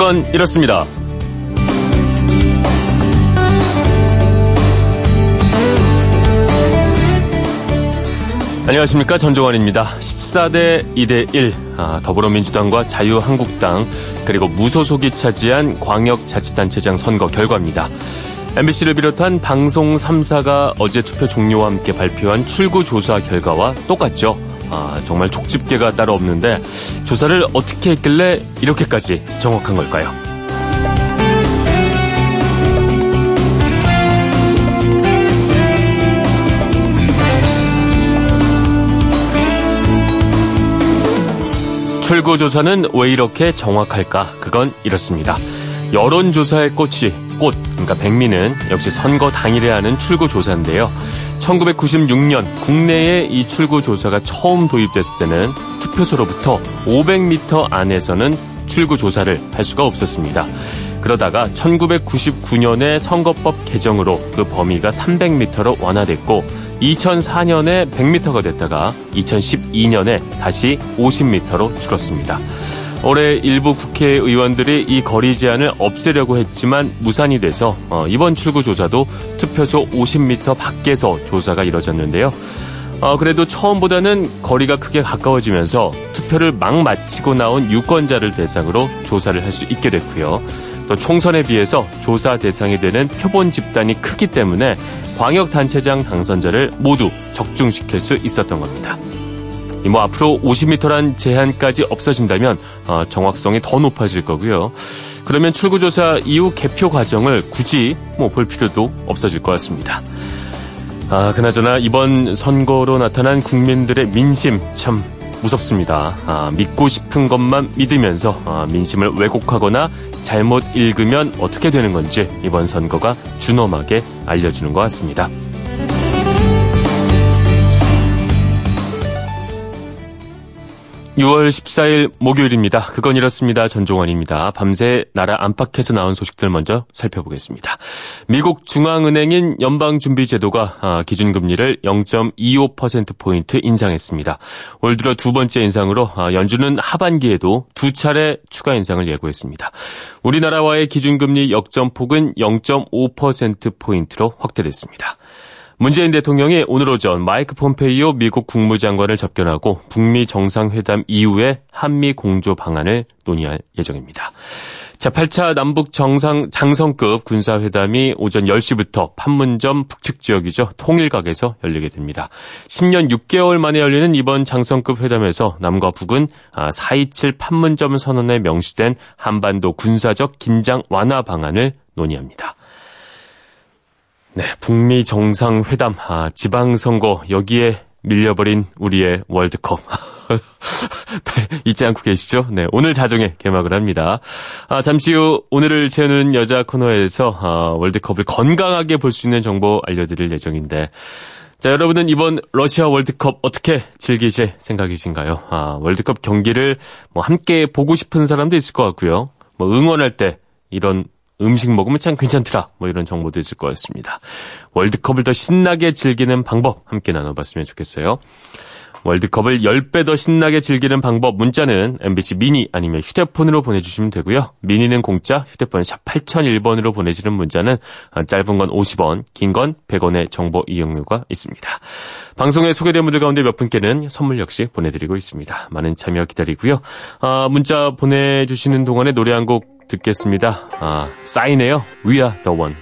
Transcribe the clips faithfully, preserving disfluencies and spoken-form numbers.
그건 이렇습니다. 안녕하십니까, 전종환입니다. 십사 대 이 대 일, 아, 더불어민주당과 자유한국당 그리고 무소속이 차지한 광역자치단체장 선거 결과입니다. 엠비씨를 비롯한 방송 삼 사가 어제 투표 종료와 함께 발표한 출구조사 결과와 똑같죠. 아, 정말 족집게가 따로 없는데 조사를 어떻게 했길래 이렇게까지 정확한 걸까요? 출구조사는 왜 이렇게 정확할까? 그건 이렇습니다. 여론조사의 꽃이 꽃, 그러니까 백미는 역시 선거 당일에 하는 출구조사인데요. 천구백구십육 년 국내에 이 출구조사가 처음 도입됐을 때는 투표소로부터 오백 미터 안에서는 출구조사를 할 수가 없었습니다. 그러다가 천구백구십구 년에 선거법 개정으로 그 범위가 삼백 미터로 완화됐고, 이천사 년에 백 미터가 됐다가 이천십이 년에 다시 오십 미터로 줄었습니다. 올해 일부 국회의원들이 이 거리 제한을 없애려고 했지만 무산이 돼서 이번 출구조사도 투표소 오십 미터 밖에서 조사가 이뤄졌는데요. 그래도 처음보다는 거리가 크게 가까워지면서 투표를 막 마치고 나온 유권자를 대상으로 조사를 할 수 있게 됐고요. 또 총선에 비해서 조사 대상이 되는 표본 집단이 크기 때문에 광역단체장 당선자를 모두 적중시킬 수 있었던 겁니다. 뭐 앞으로 오십 미터란 제한까지 없어진다면 정확성이 더 높아질 거고요. 그러면 출구조사 이후 개표 과정을 굳이 뭐 볼 필요도 없어질 것 같습니다. 아, 그나저나 이번 선거로 나타난 국민들의 민심 참 무섭습니다. 아, 믿고 싶은 것만 믿으면서 아, 민심을 왜곡하거나 잘못 읽으면 어떻게 되는 건지 이번 선거가 준엄하게 알려주는 것 같습니다. 유월 십사일 목요일입니다. 그건 이렇습니다. 전종환입니다. 밤새 나라 안팎에서 나온 소식들 먼저 살펴보겠습니다. 미국 중앙은행인 연방준비제도가 기준금리를 영 점 이오 퍼센트포인트 인상했습니다. 올 들어 두 번째 인상으로 연준은 하반기에도 두 차례 추가 인상을 예고했습니다. 우리나라와의 기준금리 역전폭은 영 점 오 퍼센트포인트로 확대됐습니다. 문재인 대통령이 오늘 오전 마이크 폼페이오 미국 국무장관을 접견하고 북미 정상회담 이후에 한미 공조 방안을 논의할 예정입니다. 자, 팔 차 남북 정상 장성급 군사회담이 오전 열 시부터 판문점 북측 지역이죠. 통일각에서 열리게 됩니다. 십 년 육 개월 만에 열리는 이번 장성급 회담에서 남과 북은 사 이칠 판문점 선언에 명시된 한반도 군사적 긴장 완화 방안을 논의합니다. 네, 북미 정상회담, 아, 지방선거, 여기에 밀려버린 우리의 월드컵. 잊지 않고 계시죠? 네, 오늘 자정에 개막을 합니다. 아, 잠시 후 오늘을 채우는 여자 코너에서 아, 월드컵을 건강하게 볼 수 있는 정보 알려드릴 예정인데, 자, 여러분은 이번 러시아 월드컵 어떻게 즐기실 생각이신가요? 아, 월드컵 경기를 뭐 함께 보고 싶은 사람도 있을 것 같고요. 뭐 응원할 때 이런 음식 먹으면 참 괜찮더라, 뭐 이런 정보도 있을 것 같습니다. 월드컵을 더 신나게 즐기는 방법 함께 나눠봤으면 좋겠어요. 월드컵을 열 배 더 신나게 즐기는 방법, 문자는 엠비씨 미니 아니면 휴대폰으로 보내주시면 되고요. 미니는 공짜, 휴대폰 샵 팔공공일 번으로 보내시는 문자는 짧은 건 오십 원, 긴 건 백 원의 정보 이용료가 있습니다. 방송에 소개된 분들 가운데 몇 분께는 선물 역시 보내드리고 있습니다. 많은 참여 기다리고요. 아, 문자 보내주시는 동안에 노래 한 곡 듣겠습니다. 아, 싸이네요. We are the one.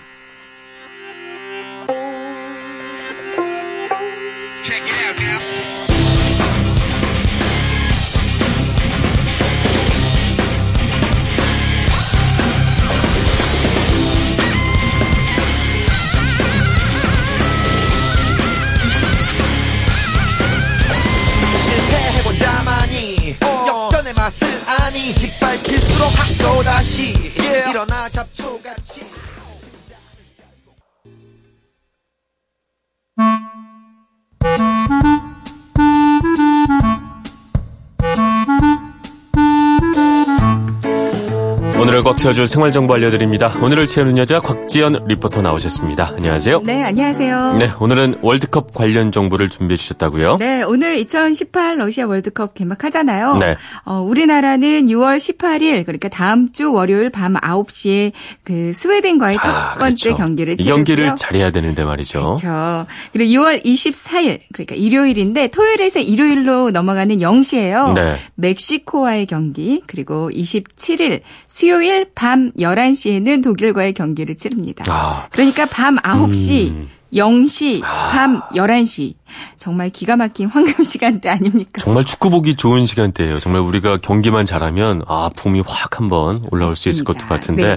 오늘의 코너를 꽉 채워줄 생활정보 알려드립니다. 오늘을 채우는 여자 곽지연 리포터 나오셨습니다. 안녕하세요. 네, 안녕하세요. 네, 오늘은 월드컵 관련 정보를 준비해 주셨다고요? 네, 오늘 이천십팔 러시아 월드컵 개막하잖아요. 네. 어, 우리나라는 유월 십팔일, 그러니까 다음 주 월요일 밤 아홉 시에 그 스웨덴과의 첫 아, 번째 그렇죠. 경기를 치르고요. 이 경기를 잘해야 되는데 말이죠. 그렇죠. 그리고 유월 이십사일, 그러니까 일요일인데 토요일에서 일요일로 넘어가는 영 시예요. 네. 멕시코와의 경기, 그리고 이십칠일 수요일 밤 열한 시에는 독일과의 경기를 치릅니다. 아. 그러니까 밤 아홉 시, 음. 영 시, 밤 아. 열한 시. 정말 기가 막힌 황금 시간대 아닙니까? 정말 축구 보기 좋은 시간대예요. 정말 우리가 경기만 잘하면 아, 붐이 확 한번 올라올 수 있을 것 같은데 네.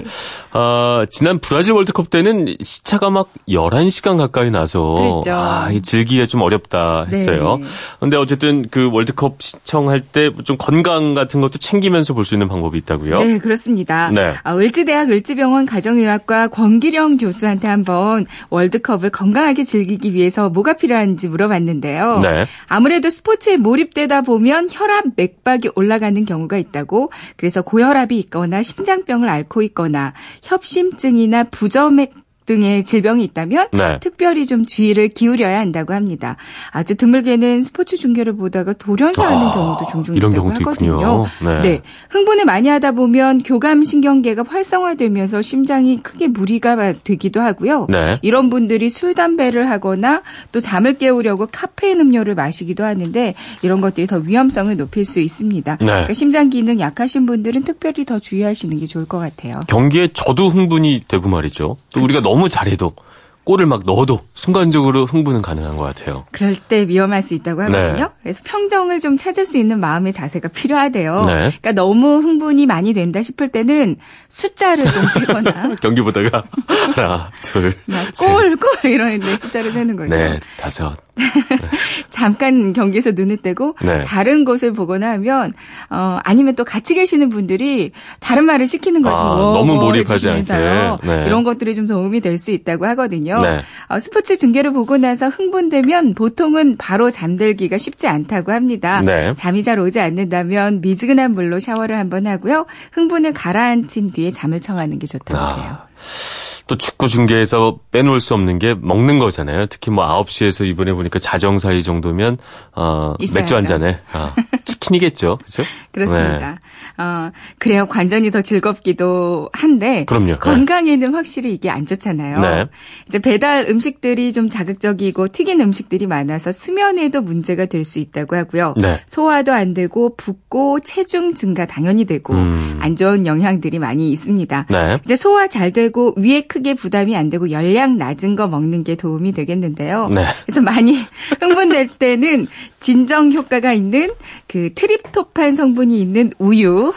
아, 지난 브라질 월드컵 때는 시차가 막 열한 시간 가까이 나서 아, 즐기기가 좀 어렵다 했어요. 네. 근데 어쨌든 그 월드컵 시청할 때 좀 건강 같은 것도 챙기면서 볼 수 있는 방법이 있다고요? 네, 그렇습니다. 네. 아, 을지대학 을지병원 가정의학과 권기령 교수한테 한번 월드컵을 건강하게 즐기기 위해서 뭐가 필요한지 물어봤습니다. 봤는데요. 네. 아무래도 스포츠에 몰입되다 보면 혈압, 맥박이 올라가는 경우가 있다고 그래서 고혈압이 있거나 심장병을 앓고 있거나 협심증이나 부정맥 등의 질병이 있다면 네. 특별히 좀 주의를 기울여야 한다고 합니다. 아주 드물게는 스포츠 중계를 보다가 돌연사하는 아, 경우도 종종 이런 있다고 경우도 하거든요. 네. 네, 흥분을 많이 하다 보면 교감신경계가 활성화되면서 심장이 크게 무리가 되기도 하고요. 네. 이런 분들이 술, 담배를 하거나 또 잠을 깨우려고 카페인 음료를 마시기도 하는데 이런 것들이 더 위험성을 높일 수 있습니다. 네. 그러니까 심장 기능 약하신 분들은 특별히 더 주의하시는 게 좋을 것 같아요. 경기에 저도 흥분이 되고 말이죠. 또 우리가 너무 너무 잘해도 골을 막 넣어도 순간적으로 흥분은 가능한 것 같아요. 그럴 때 위험할 수 있다고 하거든요. 네. 그래서 평정을 좀 찾을 수 있는 마음의 자세가 필요하대요. 네. 그러니까 너무 흥분이 많이 된다 싶을 때는 숫자를 좀 세거나. 경기 보다가 하나, 둘, 셋. 골, 골 이러는데 숫자를 세는 거죠. 네, 다섯. 잠깐 경기에서 눈을 떼고 네. 다른 곳을 보거나 하면 어, 아니면 또 같이 계시는 분들이 다른 말을 시키는 거죠. 아, 너무 몰입하지 않게. 네. 이런 것들이 좀 도움이 될 수 있다고 하거든요. 네. 어, 스포츠 중계를 보고 나서 흥분되면 보통은 바로 잠들기가 쉽지 않다고 합니다. 네. 잠이 잘 오지 않는다면 미지근한 물로 샤워를 한번 하고요. 흥분을 가라앉힌 뒤에 잠을 청하는 게 좋다고 해요. 아. 또 축구 중계에서 빼놓을 수 없는 게 먹는 거잖아요. 특히 뭐 아홉 시에서 이번에 보니까 자정 사이 정도면 어, 맥주 한 잔에 아, 치킨이겠죠. 그렇죠? 그렇습니다. 네. 어, 그래요. 관전이 더 즐겁기도 한데 그럼요. 건강에는 네. 확실히 이게 안 좋잖아요. 네. 이제 배달 음식들이 좀 자극적이고 튀긴 음식들이 많아서 수면에도 문제가 될 수 있다고 하고요. 네. 소화도 안 되고 붓고 체중 증가 당연히 되고 음. 안 좋은 영향들이 많이 있습니다. 네. 이제 소화 잘 되고 위에 크게 부담이 안 되고 열량 낮은 거 먹는 게 도움이 되겠는데요. 네. 그래서 많이 흥분될 때는 진정 효과가 있는 그 트립토판 성분이 있는 우유,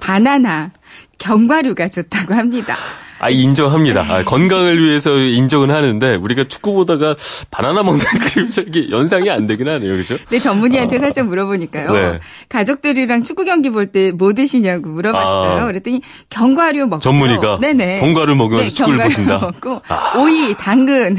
바나나, 견과류가 좋다고 합니다. 아, 인정합니다. 아, 건강을 위해서 인정은 하는데 우리가 축구 보다가 바나나 먹는 그림 이게 연상이 안 되긴 하네요, 그렇죠? 네, 전문의한테 아, 살짝 물어보니까요. 네. 가족들이랑 축구 경기 볼 때 뭐 드시냐고 물어봤어요. 아, 그랬더니 견과류 먹고. 전문의가. 네네. 견과류 먹으면서 네, 축구를 보신다. 먹고 아. 오이, 당근.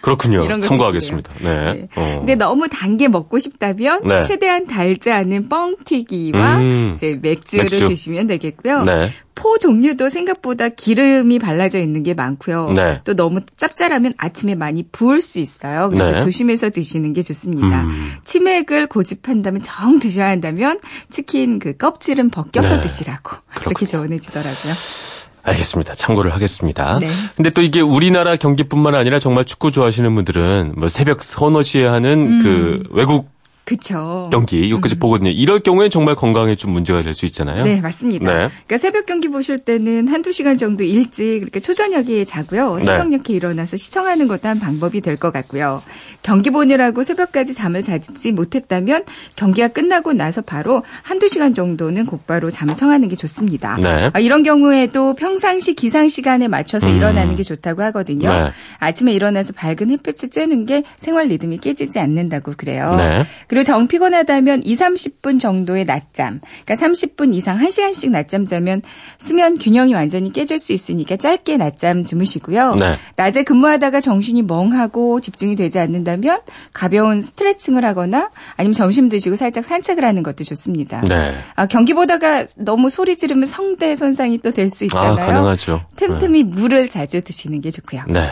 그렇군요. 참고하겠습니다. 네. 네. 어. 근데 너무 단 게 먹고 싶다면 네. 최대한 달지 않은 뻥튀기와 음. 이제 맥주를 맥주. 드시면 되겠고요. 네. 포 종류도 생각보다 기름이 발라져 있는 게 많고요. 네. 또 너무 짭짤하면 아침에 많이 부을 수 있어요. 그래서 네. 조심해서 드시는 게 좋습니다. 음. 치맥을 고집한다면 정 드셔야 한다면 치킨 그 껍질은 벗겨서 네. 드시라고 그렇게 조언해 주더라고요. 알겠습니다. 참고를 하겠습니다. 네. 근데 또 이게 우리나라 경기뿐만 아니라 정말 축구 좋아하시는 분들은 뭐 새벽 서너 시에 하는 음. 그 외국 그렇죠. 경기 이것까지 음. 보거든요. 이럴 경우에는 정말 건강에 좀 문제가 될 수 있잖아요. 네, 맞습니다. 네. 그러니까 새벽 경기 보실 때는 한두 시간 정도 일찍 이렇게 초저녁에 자고요. 새벽녘에 네. 일어나서 시청하는 것도 한 방법이 될 것 같고요. 경기 보느라고 새벽까지 잠을 자지 못했다면 경기가 끝나고 나서 바로 한두 시간 정도는 곧바로 잠을 청하는 게 좋습니다. 네. 아, 이런 경우에도 평상시 기상 시간에 맞춰서 음. 일어나는 게 좋다고 하거든요. 네. 아침에 일어나서 밝은 햇빛을 쬐는 게 생활 리듬이 깨지지 않는다고 그래요. 네. 그리고 정 피곤하다면 이삼십 분 정도의 낮잠, 그러니까 삼십 분 이상 한 시간씩 낮잠 자면 수면 균형이 완전히 깨질 수 있으니까 짧게 낮잠 주무시고요. 네. 낮에 근무하다가 정신이 멍하고 집중이 되지 않는다면 가벼운 스트레칭을 하거나 아니면 점심 드시고 살짝 산책을 하는 것도 좋습니다. 네. 아, 경기 보다가 너무 소리 지르면 성대 손상이 또 될 수 있잖아요. 아, 가능하죠. 틈틈이 네. 물을 자주 드시는 게 좋고요. 네.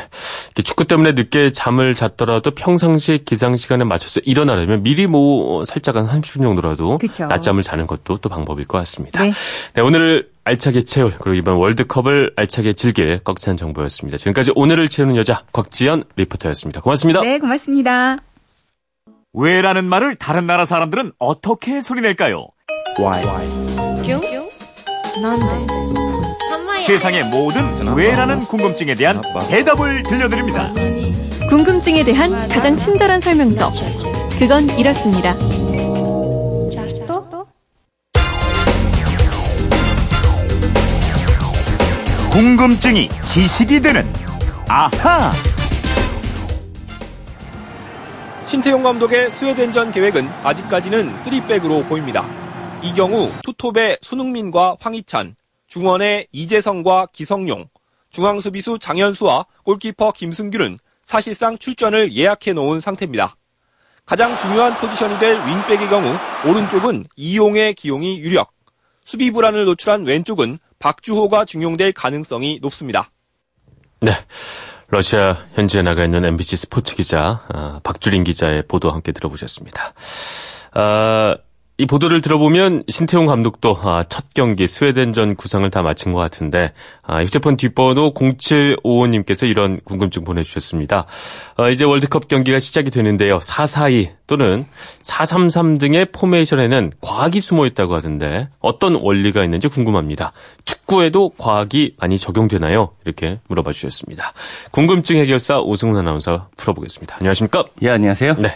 축구 때문에 늦게 잠을 잤더라도 평상시 기상시간에 맞춰서 일어나려면 미리 뭐 살짝 한 삼십 분 정도라도 그쵸. 낮잠을 자는 것도 또 방법일 것 같습니다. 네. 네, 오늘 알차게 채울 그리고 이번 월드컵을 알차게 즐길 꽉찬 정보였습니다. 지금까지 오늘을 채우는 여자 곽지연 리포터였습니다. 고맙습니다. 네, 고맙습니다. 왜라는 말을 다른 나라 사람들은 어떻게 소리낼까요? Why? 뀨? 난데? 세상의 모든 왜라는 궁금증에 대한 대답을 들려드립니다. 궁금증에 대한 가장 친절한 설명서. 그건 이렇습니다. 궁금증이 지식이 되는 아하. 신태용 감독의 스웨덴전 계획은 아직까지는 쓰리백으로 보입니다. 이 경우 투톱의 손흥민과 황희찬, 중원의 이재성과 기성용, 중앙수비수 장현수와 골키퍼 김승규는 사실상 출전을 예약해놓은 상태입니다. 가장 중요한 포지션이 될 윙백의 경우 오른쪽은 이용의 기용이 유력, 수비 불안을 노출한 왼쪽은 박주호가 중용될 가능성이 높습니다. 네, 러시아 현지에 나가 있는 엠비씨 스포츠 기자 아, 박주린 기자의 보도와 함께 들어보셨습니다. 아... 이 보도를 들어보면 신태용 감독도 첫 경기 스웨덴전 구상을 다 마친 것 같은데 휴대폰 뒷번호 공칠오오님께서 이런 궁금증 보내주셨습니다. 이제 월드컵 경기가 시작이 되는데요. 사 사이 또는 사 삼삼 등의 포메이션에는 과학이 숨어있다고 하던데 어떤 원리가 있는지 궁금합니다. 축구에도 과학이 많이 적용되나요? 이렇게 물어봐 주셨습니다. 궁금증 해결사 오승훈 아나운서 풀어보겠습니다. 안녕하십니까? 예, 안녕하세요. 네,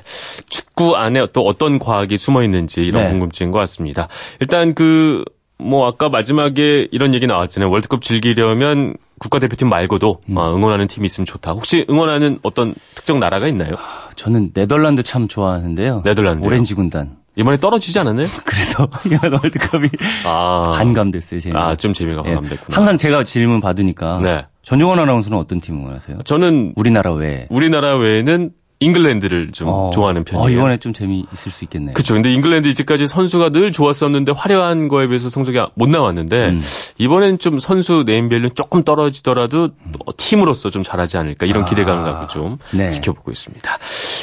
축구 안에 또 어떤 과학이 숨어있는지 이런 네. 궁금증인 것 같습니다. 일단 그 뭐 아까 마지막에 이런 얘기 나왔잖아요. 월드컵 즐기려면 국가대표팀 말고도 음. 응원하는 팀이 있으면 좋다. 혹시 응원하는 어떤 특정 나라가 있나요? 저는 네덜란드 참 좋아하는데요. 네덜란드 오렌지 군단. 이번에 떨어지지 않았나요? 그래서 이번 월드컵이 아. 반감됐어요. 재미가. 아, 좀 재미가 반감됐구나. 예. 항상 제가 질문 받으니까 네. 전종원 아나운서는 어떤 팀 응원하세요? 저는 우리나라 외에. 우리나라 외에는 잉글랜드를 좀 어, 좋아하는 편이에요. 어, 이번에 좀 재미있을 수 있겠네요. 그렇죠. 근데 잉글랜드 이제까지 선수가 늘 좋았었는데 화려한 거에 비해서 성적이 못 나왔는데 음. 이번엔 좀 선수 네임밸류는 조금 떨어지더라도 팀으로서 좀 잘하지 않을까 이런 아, 기대감을 갖고 좀 네. 지켜보고 있습니다.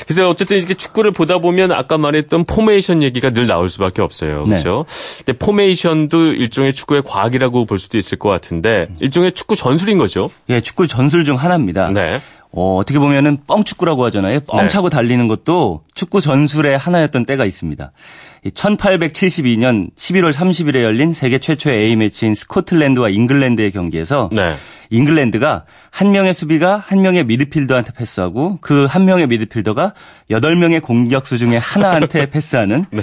그래서 어쨌든 이렇게 축구를 보다 보면 아까 말했던 포메이션 얘기가 늘 나올 수밖에 없어요. 그렇죠? 네. 근데 포메이션도 일종의 축구의 과학이라고 볼 수도 있을 것 같은데 일종의 축구 전술인 거죠? 예, 축구 전술 중 하나입니다. 네. 어, 어떻게 보면은 뻥축구라고 하잖아요. 뻥 차고 네. 달리는 것도 축구 전술의 하나였던 때가 있습니다. 천팔백칠십이년 십일월 삼십일에 열린 세계 최초의 A매치인 스코틀랜드와 잉글랜드의 경기에서 네. 잉글랜드가 한 명의 수비가 한 명의 미드필더한테 패스하고 그 한 명의 미드필더가 여덟 명의 공격수 중에 하나한테 패스하는 네.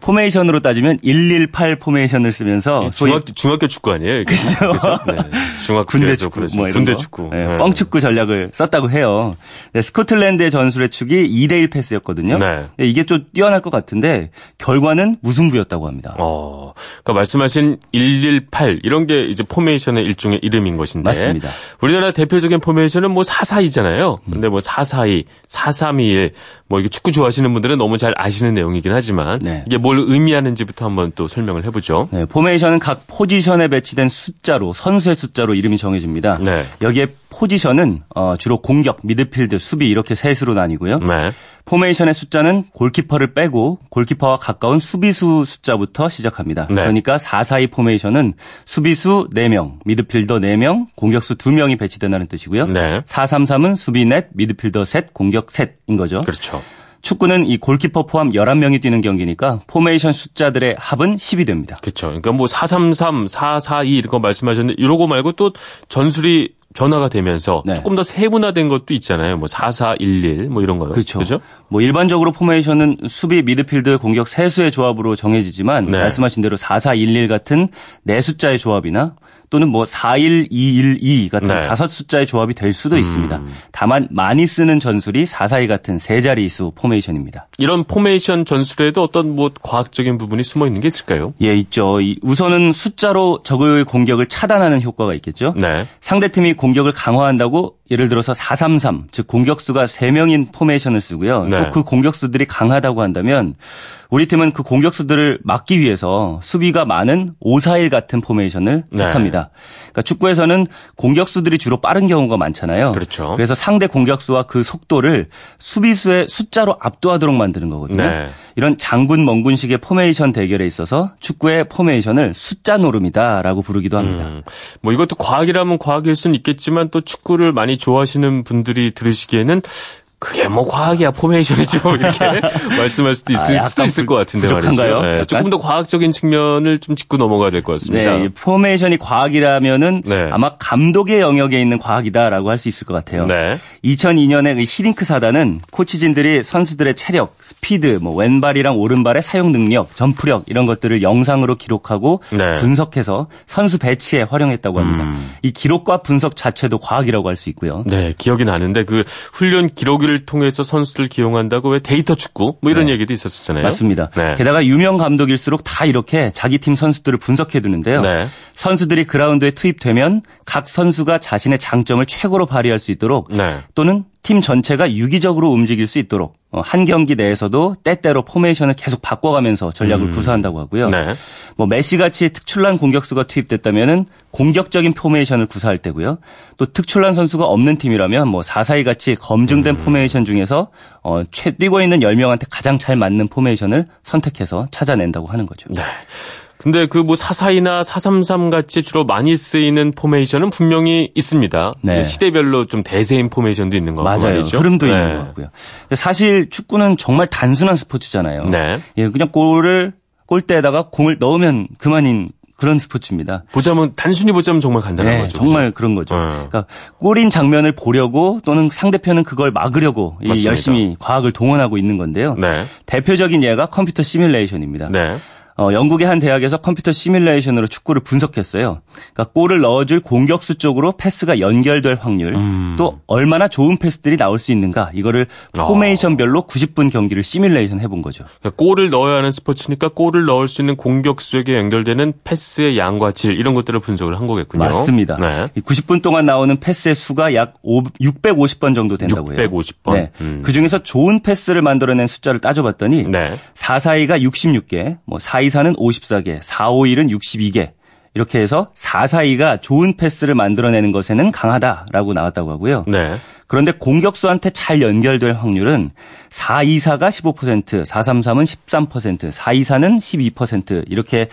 포메이션으로 따지면 일일팔 포메이션을 쓰면서 중학교, 중학교 축구 아니에요? 그렇죠. 네. 중학교 군대 축구, 뭐 군대 축구, 네. 네. 뻥축구 전략을 썼다고 해요. 네, 스코틀랜드의 전술의 축이 이대일 패스였거든요. 네. 네, 이게 좀 뛰어날 것 같은데 결과는 무승부였다고 합니다. 어, 그러니까 말씀하신 일일팔 이런 게 이제 포메이션의 일종의 이름인 것인데 맞습니다. 우리나라 대표적인 포메이션은 뭐 사사이잖아요. 근데 뭐 사사이, 사삼이일 뭐 이게 축구 좋아하시는 분들은 너무 잘 아시는 내용이긴 하지만 네. 이게 뭘 의미하는지부터 한번 또 설명을 해보죠. 네, 포메이션은 각 포지션에 배치된 숫자로 선수의 숫자로 이름이 정해집니다. 네. 여기에 포지션은 어, 주로 공격, 미드필드, 수비 이렇게 셋으로 나뉘고요. 네. 포메이션의 숫자는 골키퍼를 빼고 골키퍼와 가까운 수비수 숫자부터 시작합니다. 네. 그러니까 사 사 이 포메이션은 수비수 네 명, 미드필더 네 명, 공격수 두 명이 배치된다는 뜻이고요. 네. 사 삼 삼은 수비 넷, 미드필더 셋, 공격 셋인 거죠. 그렇죠. 축구는 이 골키퍼 포함 열한 명이 뛰는 경기니까 포메이션 숫자들의 합은 십이 됩니다. 그렇죠. 그러니까 뭐 사 삼 삼, 사 사 이 이런 거 말씀하셨는데 이러고 말고 또 전술이 변화가 되면서 네. 조금 더 세분화된 것도 있잖아요. 뭐 사 사 일 일 뭐 이런 거요. 그렇죠. 그렇죠. 뭐 일반적으로 포메이션은 수비, 미드필드, 공격 세 수의 조합으로 정해지지만 네. 말씀하신 대로 사 사 일 일 같은 네 숫자의 조합이나 또는 뭐 사일이일이 같은 다섯 네. 숫자의 조합이 될 수도 음. 있습니다. 다만 많이 쓰는 전술이 사사이 같은 세 자릿수 포메이션입니다. 이런 포메이션 전술에도 어떤 뭐 과학적인 부분이 숨어 있는 게 있을까요? 예, 있죠. 우선은 숫자로 적의 공격을 차단하는 효과가 있겠죠. 네. 상대팀이 공격을 강화한다고 예를 들어서 사삼삼, 즉 공격수가 세 명인 포메이션을 쓰고요. 네. 또 그 공격수들이 강하다고 한다면 우리 팀은 그 공격수들을 막기 위해서 수비가 많은 오사일 같은 포메이션을 네. 택합니다. 그러니까 축구에서는 공격수들이 주로 빠른 경우가 많잖아요. 그렇죠. 그래서 상대 공격수와 그 속도를 수비수의 숫자로 압도하도록 만드는 거거든요. 네. 이런 장군 멍군식의 포메이션 대결에 있어서 축구의 포메이션을 숫자 노름이다라고 부르기도 합니다. 음, 뭐 이것도 과학이라면 과학일 수는 있겠지만 또 축구를 많이 좋아하시는 분들이 들으시기에는 그게 뭐 과학이야 포메이션이지 뭐 이렇게 말씀할 수도 있을 아, 수도 있을 것 같은데 부족한가요? 말이죠. 네, 조금 더 과학적인 측면을 좀 짚고 넘어가야 될 것 같습니다. 네, 포메이션이 과학이라면은 네. 아마 감독의 영역에 있는 과학이다라고 할 수 있을 것 같아요. 네. 이천이 년에 히딩크 사단은 코치진들이 선수들의 체력, 스피드, 뭐 왼발이랑 오른발의 사용 능력, 점프력 이런 것들을 영상으로 기록하고 네. 분석해서 선수 배치에 활용했다고 합니다. 음. 이 기록과 분석 자체도 과학이라고 할 수 있고요. 네, 기억이 나는데 그 훈련 기록을 통해서 선수들 기용한다고 왜 데이터 축구 뭐 이런 네. 얘기도 있었잖아요. 맞습니다. 네. 게다가 유명 감독일수록 다 이렇게 자기 팀 선수들을 분석해두는데요. 네. 선수들이 그라운드에 투입되면 각 선수가 자신의 장점을 최고로 발휘할 수 있도록 네. 또는 팀 전체가 유기적으로 움직일 수 있도록 한 경기 내에서도 때때로 포메이션을 계속 바꿔가면서 전략을 음. 구사한다고 하고요. 네. 뭐 메시같이 특출난 공격수가 투입됐다면은 공격적인 포메이션을 구사할 때고요. 또 특출난 선수가 없는 팀이라면 뭐 사사이같이 검증된 음. 포메이션 중에서 어, 최, 뛰고 있는 열 명한테 가장 잘 맞는 포메이션을 선택해서 찾아낸다고 하는 거죠. 네. 근데 그 뭐 사사이나 사삼삼 같이 주로 많이 쓰이는 포메이션은 분명히 있습니다. 네. 시대별로 좀 대세인 포메이션도 있는 것 같고 말이죠. 흐름도 네. 있는 것 같고요. 사실 축구는 정말 단순한 스포츠잖아요. 네. 예, 그냥 골을 골대에다가 공을 넣으면 그만인 그런 스포츠입니다. 보자면 단순히 보자면 정말 간단한 네, 거죠. 정말 그죠? 그런 거죠. 네. 그러니까 골인 장면을 보려고 또는 상대편은 그걸 막으려고 이 열심히 과학을 동원하고 있는 건데요. 네. 대표적인 예가 컴퓨터 시뮬레이션입니다. 네. 어, 영국의 한 대학에서 컴퓨터 시뮬레이션으로 축구를 분석했어요. 그러니까 골을 넣어줄 공격수 쪽으로 패스가 연결될 확률, 음. 또 얼마나 좋은 패스들이 나올 수 있는가 이거를 포메이션별로 어. 구십 분 경기를 시뮬레이션 해본 거죠. 그러니까 골을 넣어야 하는 스포츠니까 골을 넣을 수 있는 공격수에게 연결되는 패스의 양과 질 이런 것들을 분석을 한 거겠군요. 맞습니다. 네. 구십 분 동안 나오는 패스의 수가 약 육백오십 번 정도 된다고 해요. 육백오십 번. 네. 음. 그중에서 좋은 패스를 만들어낸 숫자를 따져봤더니 네. 사사이가 육십육 개, 뭐 사이사는 오십사 개, 사오일은 육십이 개 이렇게 해서 사사이가 좋은 패스를 만들어내는 것에는 강하다라고 나왔다고 하고요. 네. 그런데 공격수한테 잘 연결될 확률은 사이사가 십오 퍼센트, 사삼삼은 십삼 퍼센트, 사이사는 십이 퍼센트 이렇게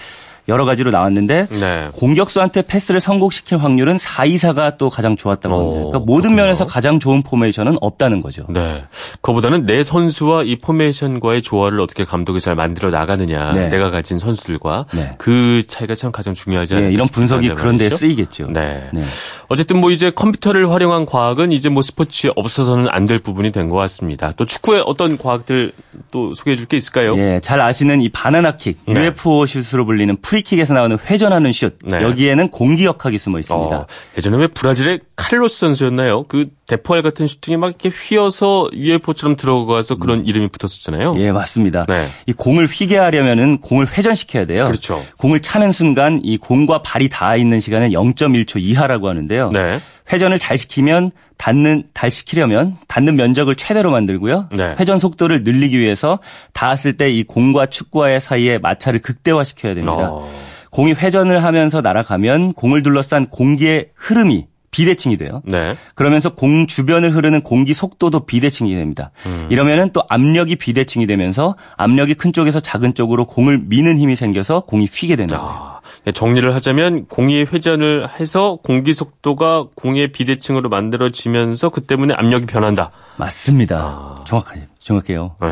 여러 가지로 나왔는데 네. 공격수한테 패스를 성공시킬 확률은 사이사가 또 가장 좋았다고 합니다. 그러니까 모든 그렇구나. 면에서 가장 좋은 포메이션은 없다는 거죠. 네, 그거보다는 내 선수와 이 포메이션과의 조화를 어떻게 감독이 잘 만들어 나가느냐. 네. 내가 가진 선수들과 네. 그 차이가 참 가장 중요하지 않을까. 네, 이런 분석이 그런 데에 쓰이겠죠. 네. 네. 어쨌든 뭐 이제 컴퓨터를 활용한 과학은 이제 뭐 스포츠에 없어서는 안 될 부분이 된 것 같습니다. 또 축구의 어떤 과학들 또 소개해 줄 게 있을까요? 예, 잘 아시는 이 바나나킥, 네. 유에프오 슛으로 불리는 프리킥에서 나오는 회전하는 슛. 네. 여기에는 공기역학이 숨어 있습니다. 어, 예전에 왜 브라질의 카를로스 선수였나요? 그 대포알 같은 슈팅이 막 이렇게 휘어서 유에프오처럼 들어가서 그런 음. 이름이 붙었었잖아요. 예, 맞습니다. 네. 이 공을 휘게 하려면은 공을 회전시켜야 돼요. 그렇죠. 공을 차는 순간 이 공과 발이 닿아 있는 시간은 영점일 초 이하라고 하는데요. 네. 회전을 잘 시키면 닿는 잘 시키려면 닿는 면적을 최대로 만들고요. 네. 회전 속도를 늘리기 위해서 닿았을 때 이 공과 축구와의 사이의 마찰을 극대화시켜야 됩니다. 어. 공이 회전을 하면서 날아가면 공을 둘러싼 공기의 흐름이 비대칭이 돼요. 네. 그러면서 공 주변을 흐르는 공기 속도도 비대칭이 됩니다. 음. 이러면은 또 압력이 비대칭이 되면서 압력이 큰 쪽에서 작은 쪽으로 공을 미는 힘이 생겨서 공이 휘게 되는 거예요. 아. 정리를 하자면 공이 회전을 해서 공기 속도가 공의 비대칭으로 만들어지면서 그 때문에 압력이 변한다. 맞습니다. 아. 정확하죠. 정확해요. 네.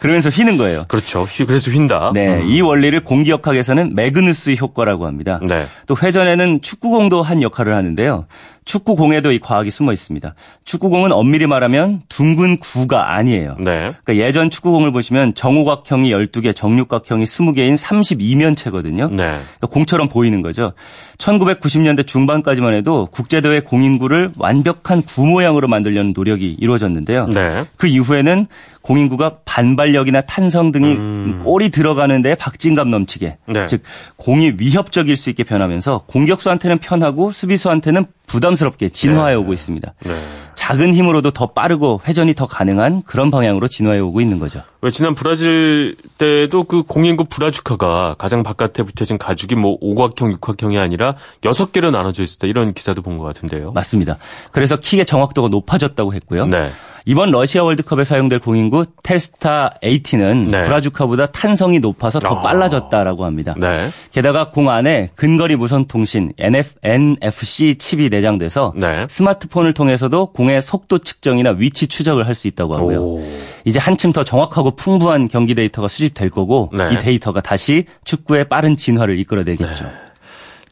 그러면서 휘는 거예요. 그렇죠. 휘, 그래서 휜다. 네, 음. 이 원리를 공기역학에서는 매그누스 효과라고 합니다. 네. 또 회전에는 축구공도 한 역할을 하는데요. 축구공에도 이 과학이 숨어 있습니다. 축구공은 엄밀히 말하면 둥근 구가 아니에요. 네. 그러니까 예전 축구공을 보시면 정오각형이 열두 개, 정육각형이 스무 개인 삼십이 면체거든요. 네. 그러니까 공처럼 보이는 거죠. 천구백구십 년대 중반까지만 해도 국제대회 공인구를 완벽한 구 모양으로 만들려는 노력이 이루어졌는데요. 네. 그 이후에는 공인구가 반발력이나 탄성 등이 음. 골이 들어가는 데에 박진감 넘치게, 네. 즉 공이 위협적일 수 있게 변하면서 공격수한테는 편하고 수비수한테는 부담스럽게 진화해 오고 네. 있습니다. 네. 작은 힘으로도 더 빠르고 회전이 더 가능한 그런 방향으로 진화해 오고 있는 거죠. 왜 지난 브라질 때도 그 공인구 브라주카가 가장 바깥에 붙여진 가죽이 뭐 오각형, 육각형이 아니라 여섯 개로 나눠져 있었다 이런 기사도 본 것 같은데요. 맞습니다. 그래서 킥의 정확도가 높아졌다고 했고요. 네. 이번 러시아 월드컵에 사용될 공인구 텔스타 팔는 네. 브라주카보다 탄성이 높아서 더 빨라졌다라고 합니다. 네. 게다가 공 안에 근거리 무선 통신 엔에프씨 칩이 내장돼서 네. 스마트폰을 통해서도 공의 속도 측정이나 위치 추적을 할 수 있다고 하고요. 오. 이제 한층 더 정확하고 풍부한 경기 데이터가 수집될 거고 네. 이 데이터가 다시 축구의 빠른 진화를 이끌어내겠죠. 네.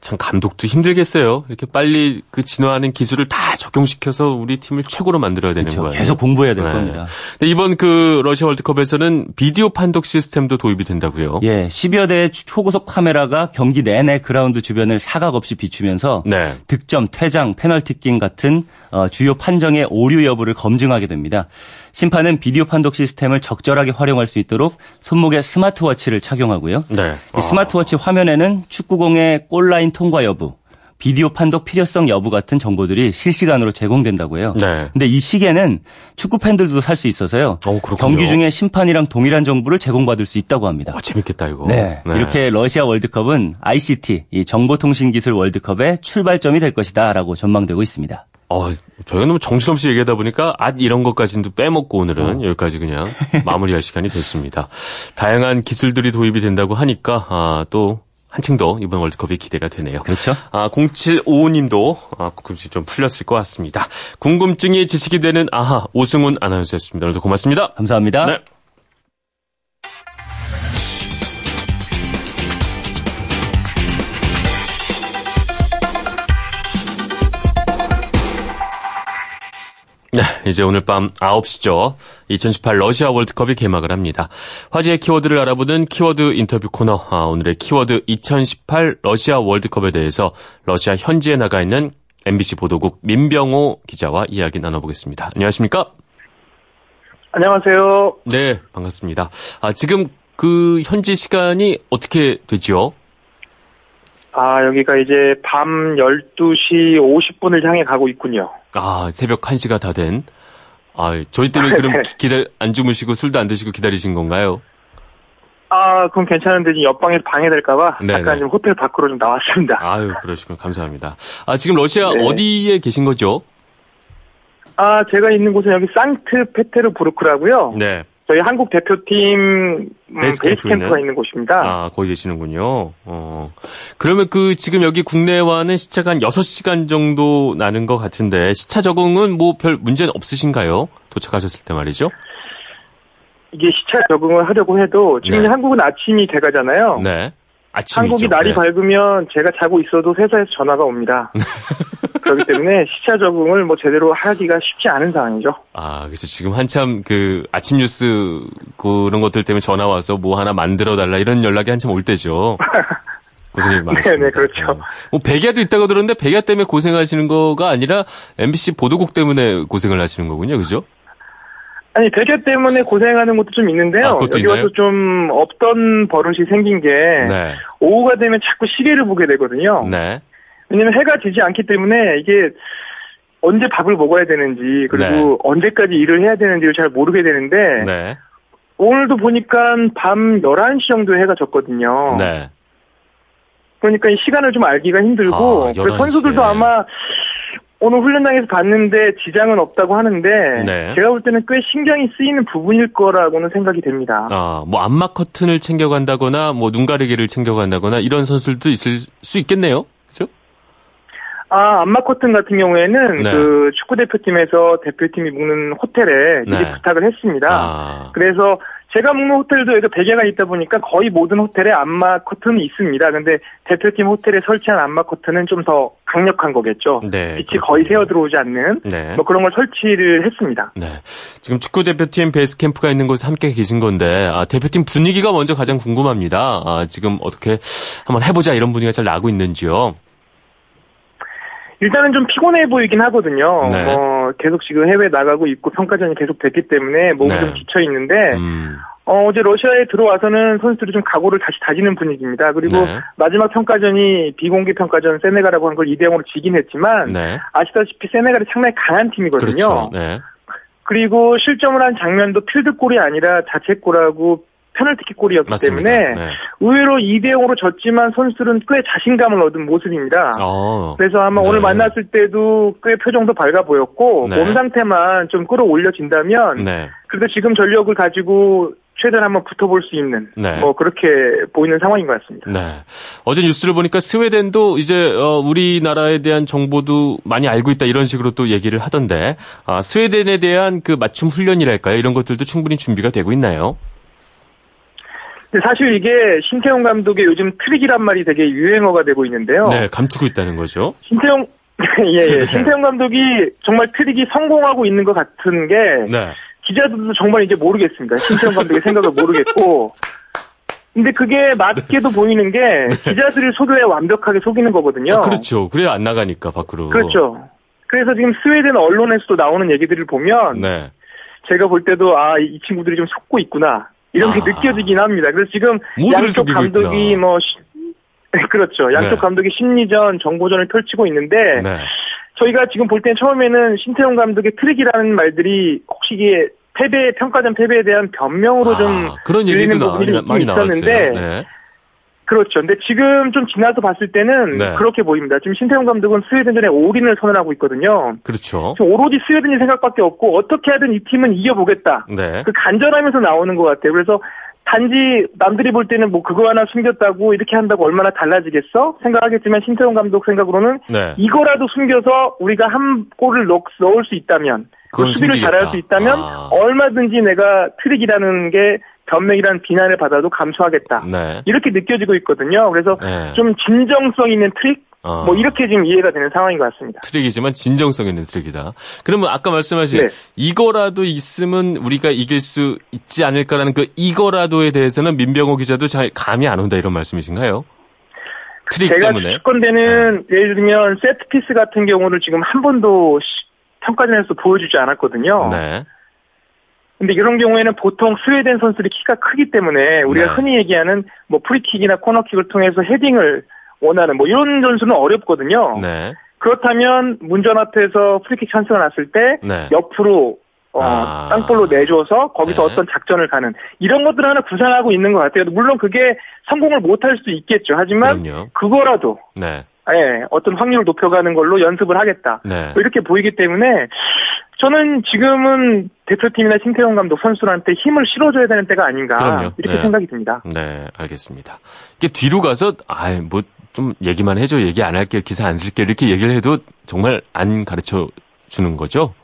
참 감독도 힘들겠어요. 이렇게 빨리 그 진화하는 기술을 다 적용시켜서 우리 팀을 최고로 만들어야 되는 그렇죠. 거예요. 계속 공부해야 될 네. 겁니다. 근데 이번 그 러시아 월드컵에서는 비디오 판독 시스템도 도입이 된다고요. 예, 십여 대의 초고속 카메라가 경기 내내 그라운드 주변을 사각 없이 비추면서 네. 득점, 퇴장, 페널티킥 같은 주요 판정의 오류 여부를 검증하게 됩니다. 심판은 비디오 판독 시스템을 적절하게 활용할 수 있도록 손목에 스마트워치를 착용하고요. 네. 이 스마트워치 아. 화면에는 축구공의 골라인 통과 여부, 비디오 판독 필요성 여부 같은 정보들이 실시간으로 제공된다고 해요. 네. 근데 이 시계는 축구 팬들도 살 수 있어서요. 오, 경기 중에 심판이랑 동일한 정보를 제공받을 수 있다고 합니다. 오, 재밌겠다 이거. 네. 네. 이렇게 러시아 월드컵은 아이씨티, 이 정보통신기술 월드컵의 출발점이 될 것이다라고 전망되고 있습니다. 어, 저희가 너무 정신없이 얘기하다 보니까 앗 이런 것까지도 빼먹고 오늘은 어. 여기까지 그냥 마무리할 시간이 됐습니다. 다양한 기술들이 도입이 된다고 하니까 아, 또 한층 더 이번 월드컵이 기대가 되네요. 그렇죠. 아, 공칠오오 님도 아, 궁금증이 좀 풀렸을 것 같습니다. 궁금증이 지식이 되는 아하 오승훈 아나운서였습니다. 오늘도 고맙습니다. 감사합니다. 네. 네, 이제 오늘 밤 아홉 시죠. 이천십팔 러시아 월드컵이 개막을 합니다. 화제의 키워드를 알아보는 키워드 인터뷰 코너. 아, 오늘의 키워드 이천십팔 러시아 월드컵에 대해서 러시아 현지에 나가 있는 엠비씨 보도국 민병호 기자와 이야기 나눠보겠습니다. 안녕하십니까? 안녕하세요. 네, 반갑습니다. 아, 지금 그 현지 시간이 어떻게 되죠? 아, 여기가 이제 밤 열두 시 오십 분을 향해 가고 있군요. 아, 새벽 한 시가 다 된. 아, 저희 때문에 그럼 기다 안 주무시고 술도 안 드시고 기다리신 건가요? 아, 그럼 괜찮은데 지금 옆방에서 방해될까봐 잠깐 좀 호텔 밖으로 좀 나왔습니다. 아유, 그러시군요. 감사합니다. 아, 지금 러시아 네. 어디에 계신 거죠? 아, 제가 있는 곳은 여기 상트페테르부르크라고요. 네. 저희 한국 대표팀 베이스 캠프가 있는 곳입니다. 아, 거기 계시는군요. 어. 그러면 그 지금 여기 국내와는 시차가 한 여섯 시간 정도 나는 것 같은데 시차 적응은 뭐 별 문제는 없으신가요? 도착하셨을 때 말이죠. 이게 시차 적응을 하려고 해도 지금 네. 한국은 아침이 돼가잖아요. 네. 아침이죠. 한국이 날이 네. 밝으면 제가 자고 있어도 회사에서 전화가 옵니다. 그렇기 때문에 시차 적응을 뭐 제대로 하기가 쉽지 않은 상황이죠. 아, 그렇죠. 지금 한참 그 아침 뉴스 그런 것들 때문에 전화 와서 뭐 하나 만들어 달라 이런 연락이 한참 올 때죠. 고생이 많으십니다. 네네, 그렇죠. 어. 뭐 백야도 있다고 들었는데 백야 때문에 고생하시는 거가 아니라 엠비씨 보도국 때문에 고생을 하시는 거군요, 그죠? 아니, 백야 때문에 고생하는 것도 좀 있는데요. 아, 여기 있나요? 와서 좀 없던 버릇이 생긴 게 네. 오후가 되면 자꾸 시계를 보게 되거든요. 네. 왜냐면 해가 지지 않기 때문에 이게 언제 밥을 먹어야 되는지 그리고 네. 언제까지 일을 해야 되는지를 잘 모르게 되는데 네. 오늘도 보니까 밤 열한 시 정도에 해가 졌거든요. 네. 그러니까 이 시간을 좀 알기가 힘들고 아, 그래서 선수들도 아마 오늘 훈련장에서 봤는데 지장은 없다고 하는데 네. 제가 볼 때는 꽤 신경이 쓰이는 부분일 거라고는 생각이 됩니다. 아, 뭐 안마 커튼을 챙겨간다거나 뭐 눈가리개를 챙겨간다거나 이런 선수들도 있을 수 있겠네요. 아, 안마 커튼 같은 경우에는 네. 그 축구 대표팀에서 대표팀이 묵는 호텔에 미리 네. 부탁을 했습니다. 아. 그래서 제가 묵는 호텔도 여기 베개가 있다 보니까 거의 모든 호텔에 안마 커튼이 있습니다. 근데 대표팀 호텔에 설치한 안마 커튼은 좀 더 강력한 거겠죠. 네, 빛이 그렇군요. 거의 새어 들어오지 않는 네. 뭐 그런 걸 설치를 했습니다. 네, 지금 축구 대표팀 베이스 캠프가 있는 곳에 함께 계신 건데 아, 대표팀 분위기가 먼저 가장 궁금합니다. 아, 지금 어떻게 한번 해보자 이런 분위기가 잘 나고 있는지요? 일단은 좀 피곤해 보이긴 하거든요. 네. 어, 계속 지금 해외 나가고 있고 평가전이 계속 됐기 때문에 몸이 네. 좀 지쳐 있는데 음. 어, 어제 러시아에 들어와서는 선수들이 좀 각오를 다시 다지는 분위기입니다. 그리고 네. 마지막 평가전이 비공개 평가전 세네갈이라고 하는 걸 이 대 영으로 지긴 했지만 네. 아시다시피 세네갈이 상당히 강한 팀이거든요. 그렇죠. 네. 그리고 실점을 한 장면도 필드골이 아니라 자책골하고 페널티킥골이었기 맞습니다. 때문에 네. 의외로 이 대 영으로 졌지만 선수들은 꽤 자신감을 얻은 모습입니다. 오, 그래서 아마 네. 오늘 만났을 때도 꽤 표정도 밝아 보였고 네. 몸 상태만 좀 끌어올려진다면 네. 그래도 지금 전력을 가지고 최대한 한번 붙어볼 수 있는 네. 뭐 그렇게 보이는 상황인 것 같습니다. 네. 어제 뉴스를 보니까 스웨덴도 이제 우리나라에 대한 정보도 많이 알고 있다 이런 식으로 또 얘기를 하던데 아, 스웨덴에 대한 그 맞춤 훈련이랄까요? 이런 것들도 충분히 준비가 되고 있나요? 근데 사실 이게 신태용 감독의 요즘 트릭이란 말이 되게 유행어가 되고 있는데요. 네, 감추고 있다는 거죠. 신태용, 예, 예. 신태용 감독이 정말 트릭이 성공하고 있는 것 같은 게 네. 기자들도 정말 이제 모르겠습니다. 신태용 감독의 생각을 모르겠고. 근데 그게 맞게도 네. 보이는 게 기자들을 속여야 완벽하게 속이는 거거든요. 아, 그렇죠. 그래야 안 나가니까, 밖으로. 그렇죠. 그래서 지금 스웨덴 언론에서도 나오는 얘기들을 보면 네. 제가 볼 때도 아, 이 친구들이 좀 속고 있구나. 이런 게 아. 느껴지긴 합니다. 그래서 지금 양쪽 감독이 있구나. 뭐 그렇죠. 양쪽 네. 감독이 심리전, 정보전을 펼치고 있는데 네. 저희가 지금 볼 때는 처음에는 신태용 감독의 트릭이라는 말들이 혹시 이게 패배 평가전 패배에 대한 변명으로 아, 좀 그런 얘기도 나오긴 많이 있었는데 네. 그렇죠. 근데 지금 좀 지나서 봤을 때는 네. 그렇게 보입니다. 지금 신태용 감독은 스웨덴전에 올인을 선언하고 있거든요. 그렇죠. 오로지 스웨덴이 생각밖에 없고 어떻게 하든 이 팀은 이겨보겠다. 네. 그 간절하면서 나오는 것 같아요. 그래서 단지 남들이 볼 때는 뭐 그거 하나 숨겼다고 이렇게 한다고 얼마나 달라지겠어? 생각하겠지만 신태용 감독 생각으로는 네. 이거라도 숨겨서 우리가 한 골을 넣을 수 있다면 그 수비를 숨기겠다. 잘할 수 있다면 아. 얼마든지 내가 트릭이라는 게 변명이라는 비난을 받아도 감수하겠다. 네. 이렇게 느껴지고 있거든요. 그래서 네. 좀 진정성 있는 트릭? 어. 뭐 이렇게 지금 이해가 되는 상황인 것 같습니다. 트릭이지만 진정성 있는 트릭이다. 그러면 아까 말씀하신 네. 이거라도 있으면 우리가 이길 수 있지 않을까라는 그 이거라도에 대해서는 민병호 기자도 잘 감이 안 온다 이런 말씀이신가요? 트릭 제가 때문에? 제가 추측건대는 네. 예를 들면 세트피스 같은 경우를 지금 한 번도 평가전에서 보여주지 않았거든요. 네. 근데 이런 경우에는 보통 스웨덴 선수들이 키가 크기 때문에 우리가 네. 흔히 얘기하는 뭐 프리킥이나 코너킥을 통해서 헤딩을 원하는 뭐 이런 전술은 어렵거든요. 네. 그렇다면 문전 앞에서 프리킥 찬스가 났을 때 네. 옆으로 어, 아. 땅볼로 내줘서 거기서 네. 어떤 작전을 가는 이런 것들을 하나 구상하고 있는 것 같아요. 물론 그게 성공을 못할 수도 있겠죠. 하지만 그럼요. 그거라도 네. 예, 어떤 확률을 높여가는 걸로 연습을 하겠다. 네. 이렇게 보이기 때문에 저는 지금은 대표팀이나 신태용 감독 선수한테 힘을 실어줘야 되는 때가 아닌가 그럼요. 이렇게 네. 생각이 듭니다. 네, 알겠습니다. 이게 뒤로 가서 아이 뭐 좀 얘기만 해줘, 얘기 안 할게, 기사 안 쓸게 이렇게 얘기를 해도 정말 안 가르쳐 주는 거죠?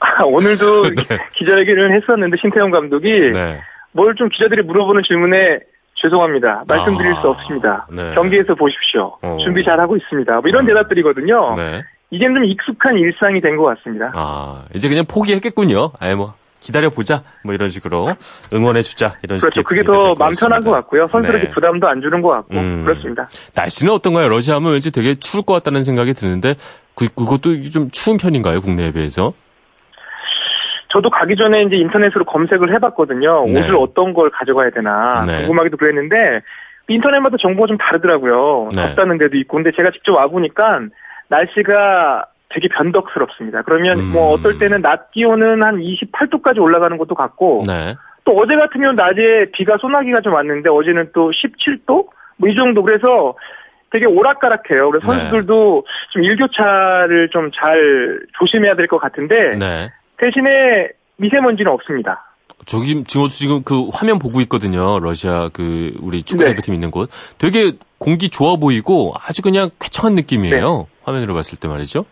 아, 오늘도 네. 기자회견을 했었는데 신태용 감독이 네. 뭘 좀 기자들이 물어보는 질문에. 죄송합니다. 말씀드릴 아, 수 없습니다. 네. 경기에서 보십시오. 오. 준비 잘하고 있습니다. 뭐 이런 대답들이거든요. 네. 이게 좀 익숙한 일상이 된 것 같습니다. 아, 이제 그냥 포기했겠군요. 아예 뭐 기다려보자. 뭐 이런 식으로 응원해주자. 이런 그렇죠. 식으로. 그게 더 마음 편한 것 같고요. 선수들에게 네. 부담도 안 주는 것 같고. 음. 그렇습니다. 날씨는 어떤가요? 러시아 하면 왠지 되게 추울 것 같다는 생각이 드는데 그, 그것도 좀 추운 편인가요? 국내에 비해서? 저도 가기 전에 이제 인터넷으로 검색을 해봤거든요. 네. 옷을 어떤 걸 가져가야 되나 네. 궁금하기도 그랬는데 인터넷마다 정보가 좀 다르더라고요. 네. 덥다는 데도 있고 근데 제가 직접 와보니까 날씨가 되게 변덕스럽습니다. 그러면 음. 뭐 어떨 때는 낮 기온은 한 이십팔 도까지 올라가는 것도 같고 네. 또 어제 같은 경우는 낮에 비가 소나기가 좀 왔는데 어제는 또 십칠 도? 뭐 이 정도 그래서 되게 오락가락해요. 그래서 선수들도 네. 좀 일교차를 좀 잘 조심해야 될 것 같은데 네. 대신에 미세먼지는 없습니다. 저기 지금 지금 그 화면 보고 있거든요. 러시아 그 우리 축구 대표팀 네. 있는 곳. 되게 공기 좋아 보이고 아주 그냥 쾌청한 느낌이에요. 네. 화면으로 봤을 때 말이죠.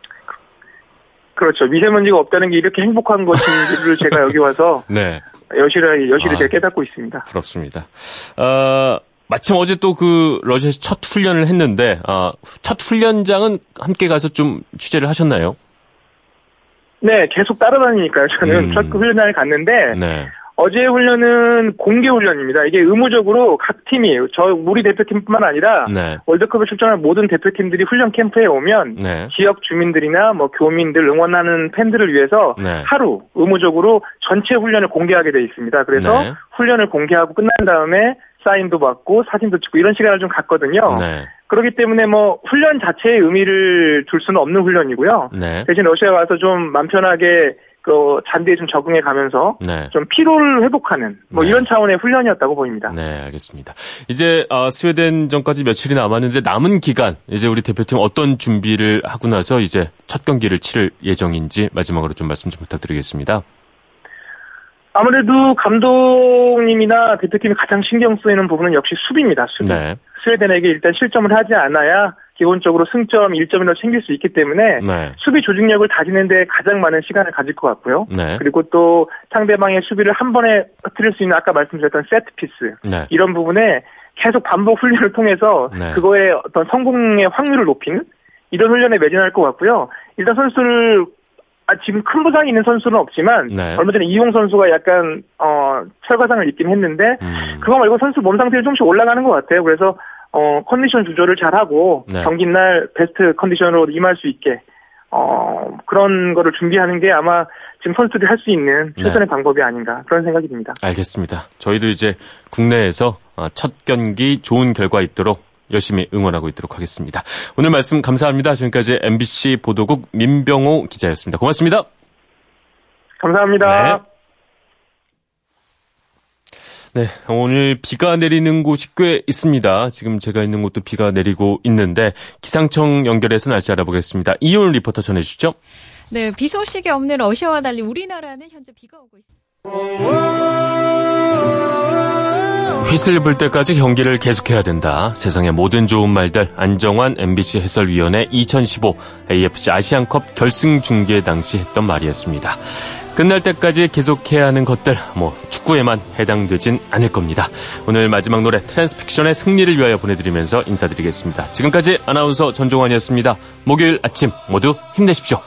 그렇죠. 미세먼지가 없다는 게 이렇게 행복한 것인지를 제가 여기 와서 네. 여실히, 여실히 아, 제가 깨닫고 있습니다. 그렇습니다. 어, 마침 어제 또 그 러시아에서 첫 훈련을 했는데, 어, 첫 훈련장은 함께 가서 좀 취재를 하셨나요? 네, 계속 따라다니니까요. 저는 음. 첫 훈련장을 갔는데, 네. 어제 훈련은 공개 훈련입니다. 이게 의무적으로 각 팀이, 저 우리 대표팀뿐만 아니라 네. 월드컵에 출전할 모든 대표팀들이 훈련 캠프에 오면 네. 지역 주민들이나 뭐 교민들 응원하는 팬들을 위해서 네. 하루 의무적으로 전체 훈련을 공개하게 돼 있습니다. 그래서 네. 훈련을 공개하고 끝난 다음에 사인도 받고 사진도 찍고 이런 시간을 좀 갖거든요. 네. 그렇기 때문에 뭐 훈련 자체의 의미를 둘 수는 없는 훈련이고요. 네. 대신 러시아에 와서 좀 마음 편하게 그 잔디에 좀 적응해 가면서 네. 좀 피로를 회복하는 뭐 네. 이런 차원의 훈련이었다고 보입니다. 네, 알겠습니다. 이제 어, 스웨덴전까지 며칠이 남았는데 남은 기간 이제 우리 대표팀 어떤 준비를 하고 나서 이제 첫 경기를 치를 예정인지 마지막으로 좀 말씀 좀 부탁드리겠습니다. 아무래도 감독님이나 대표팀이 가장 신경 쓰이는 부분은 역시 수비입니다. 수비. 네. 스웨덴에게 일단 실점을 하지 않아야 기본적으로 승점 일 점이나 챙길 수 있기 때문에 네. 수비 조직력을 다지는 데 가장 많은 시간을 가질 것 같고요. 네. 그리고 또 상대방의 수비를 한 번에 터뜨릴 수 있는 아까 말씀드렸던 세트피스 네. 이런 부분에 계속 반복 훈련을 통해서 네. 그거의 어떤 성공의 확률을 높이는 이런 훈련에 매진할 것 같고요. 일단 선수를 아, 지금 큰 부상이 있는 선수는 없지만 네. 얼마 전에 이용 선수가 약간 어, 철과상을 입긴 했는데 음. 그거 말고 선수 몸 상태는 조금씩 올라가는 것 같아요. 그래서 어, 컨디션 조절을 잘하고 네. 경기날 베스트 컨디션으로 임할 수 있게 어, 그런 거를 준비하는 게 아마 지금 선수들이 할 수 있는 최선의 네. 방법이 아닌가 그런 생각이 듭니다. 알겠습니다. 저희도 이제 국내에서 첫 경기 좋은 결과 있도록 열심히 응원하고 있도록 하겠습니다. 오늘 말씀 감사합니다. 지금까지 엠비씨 보도국 민병호 기자였습니다. 고맙습니다. 감사합니다. 네. 네, 오늘 비가 내리는 곳이 꽤 있습니다. 지금 제가 있는 곳도 비가 내리고 있는데 기상청 연결해서 날씨 알아보겠습니다. 이윤 리포터 전해주시죠. 네, 비 소식이 없는 러시아와 달리 우리나라는 현재 비가 오고 있습니다. 휘슬 불 때까지 경기를 계속해야 된다. 세상의 모든 좋은 말들 안정환 엠비씨 해설위원회 이천십오 에이에프씨 아시안컵 결승 중계 당시 했던 말이었습니다. 끝날 때까지 계속해야 하는 것들 뭐 축구에만 해당되진 않을 겁니다. 오늘 마지막 노래 트랜스픽션의 승리를 위하여 보내드리면서 인사드리겠습니다. 지금까지 아나운서 전종환이었습니다. 목요일 아침 모두 힘내십시오.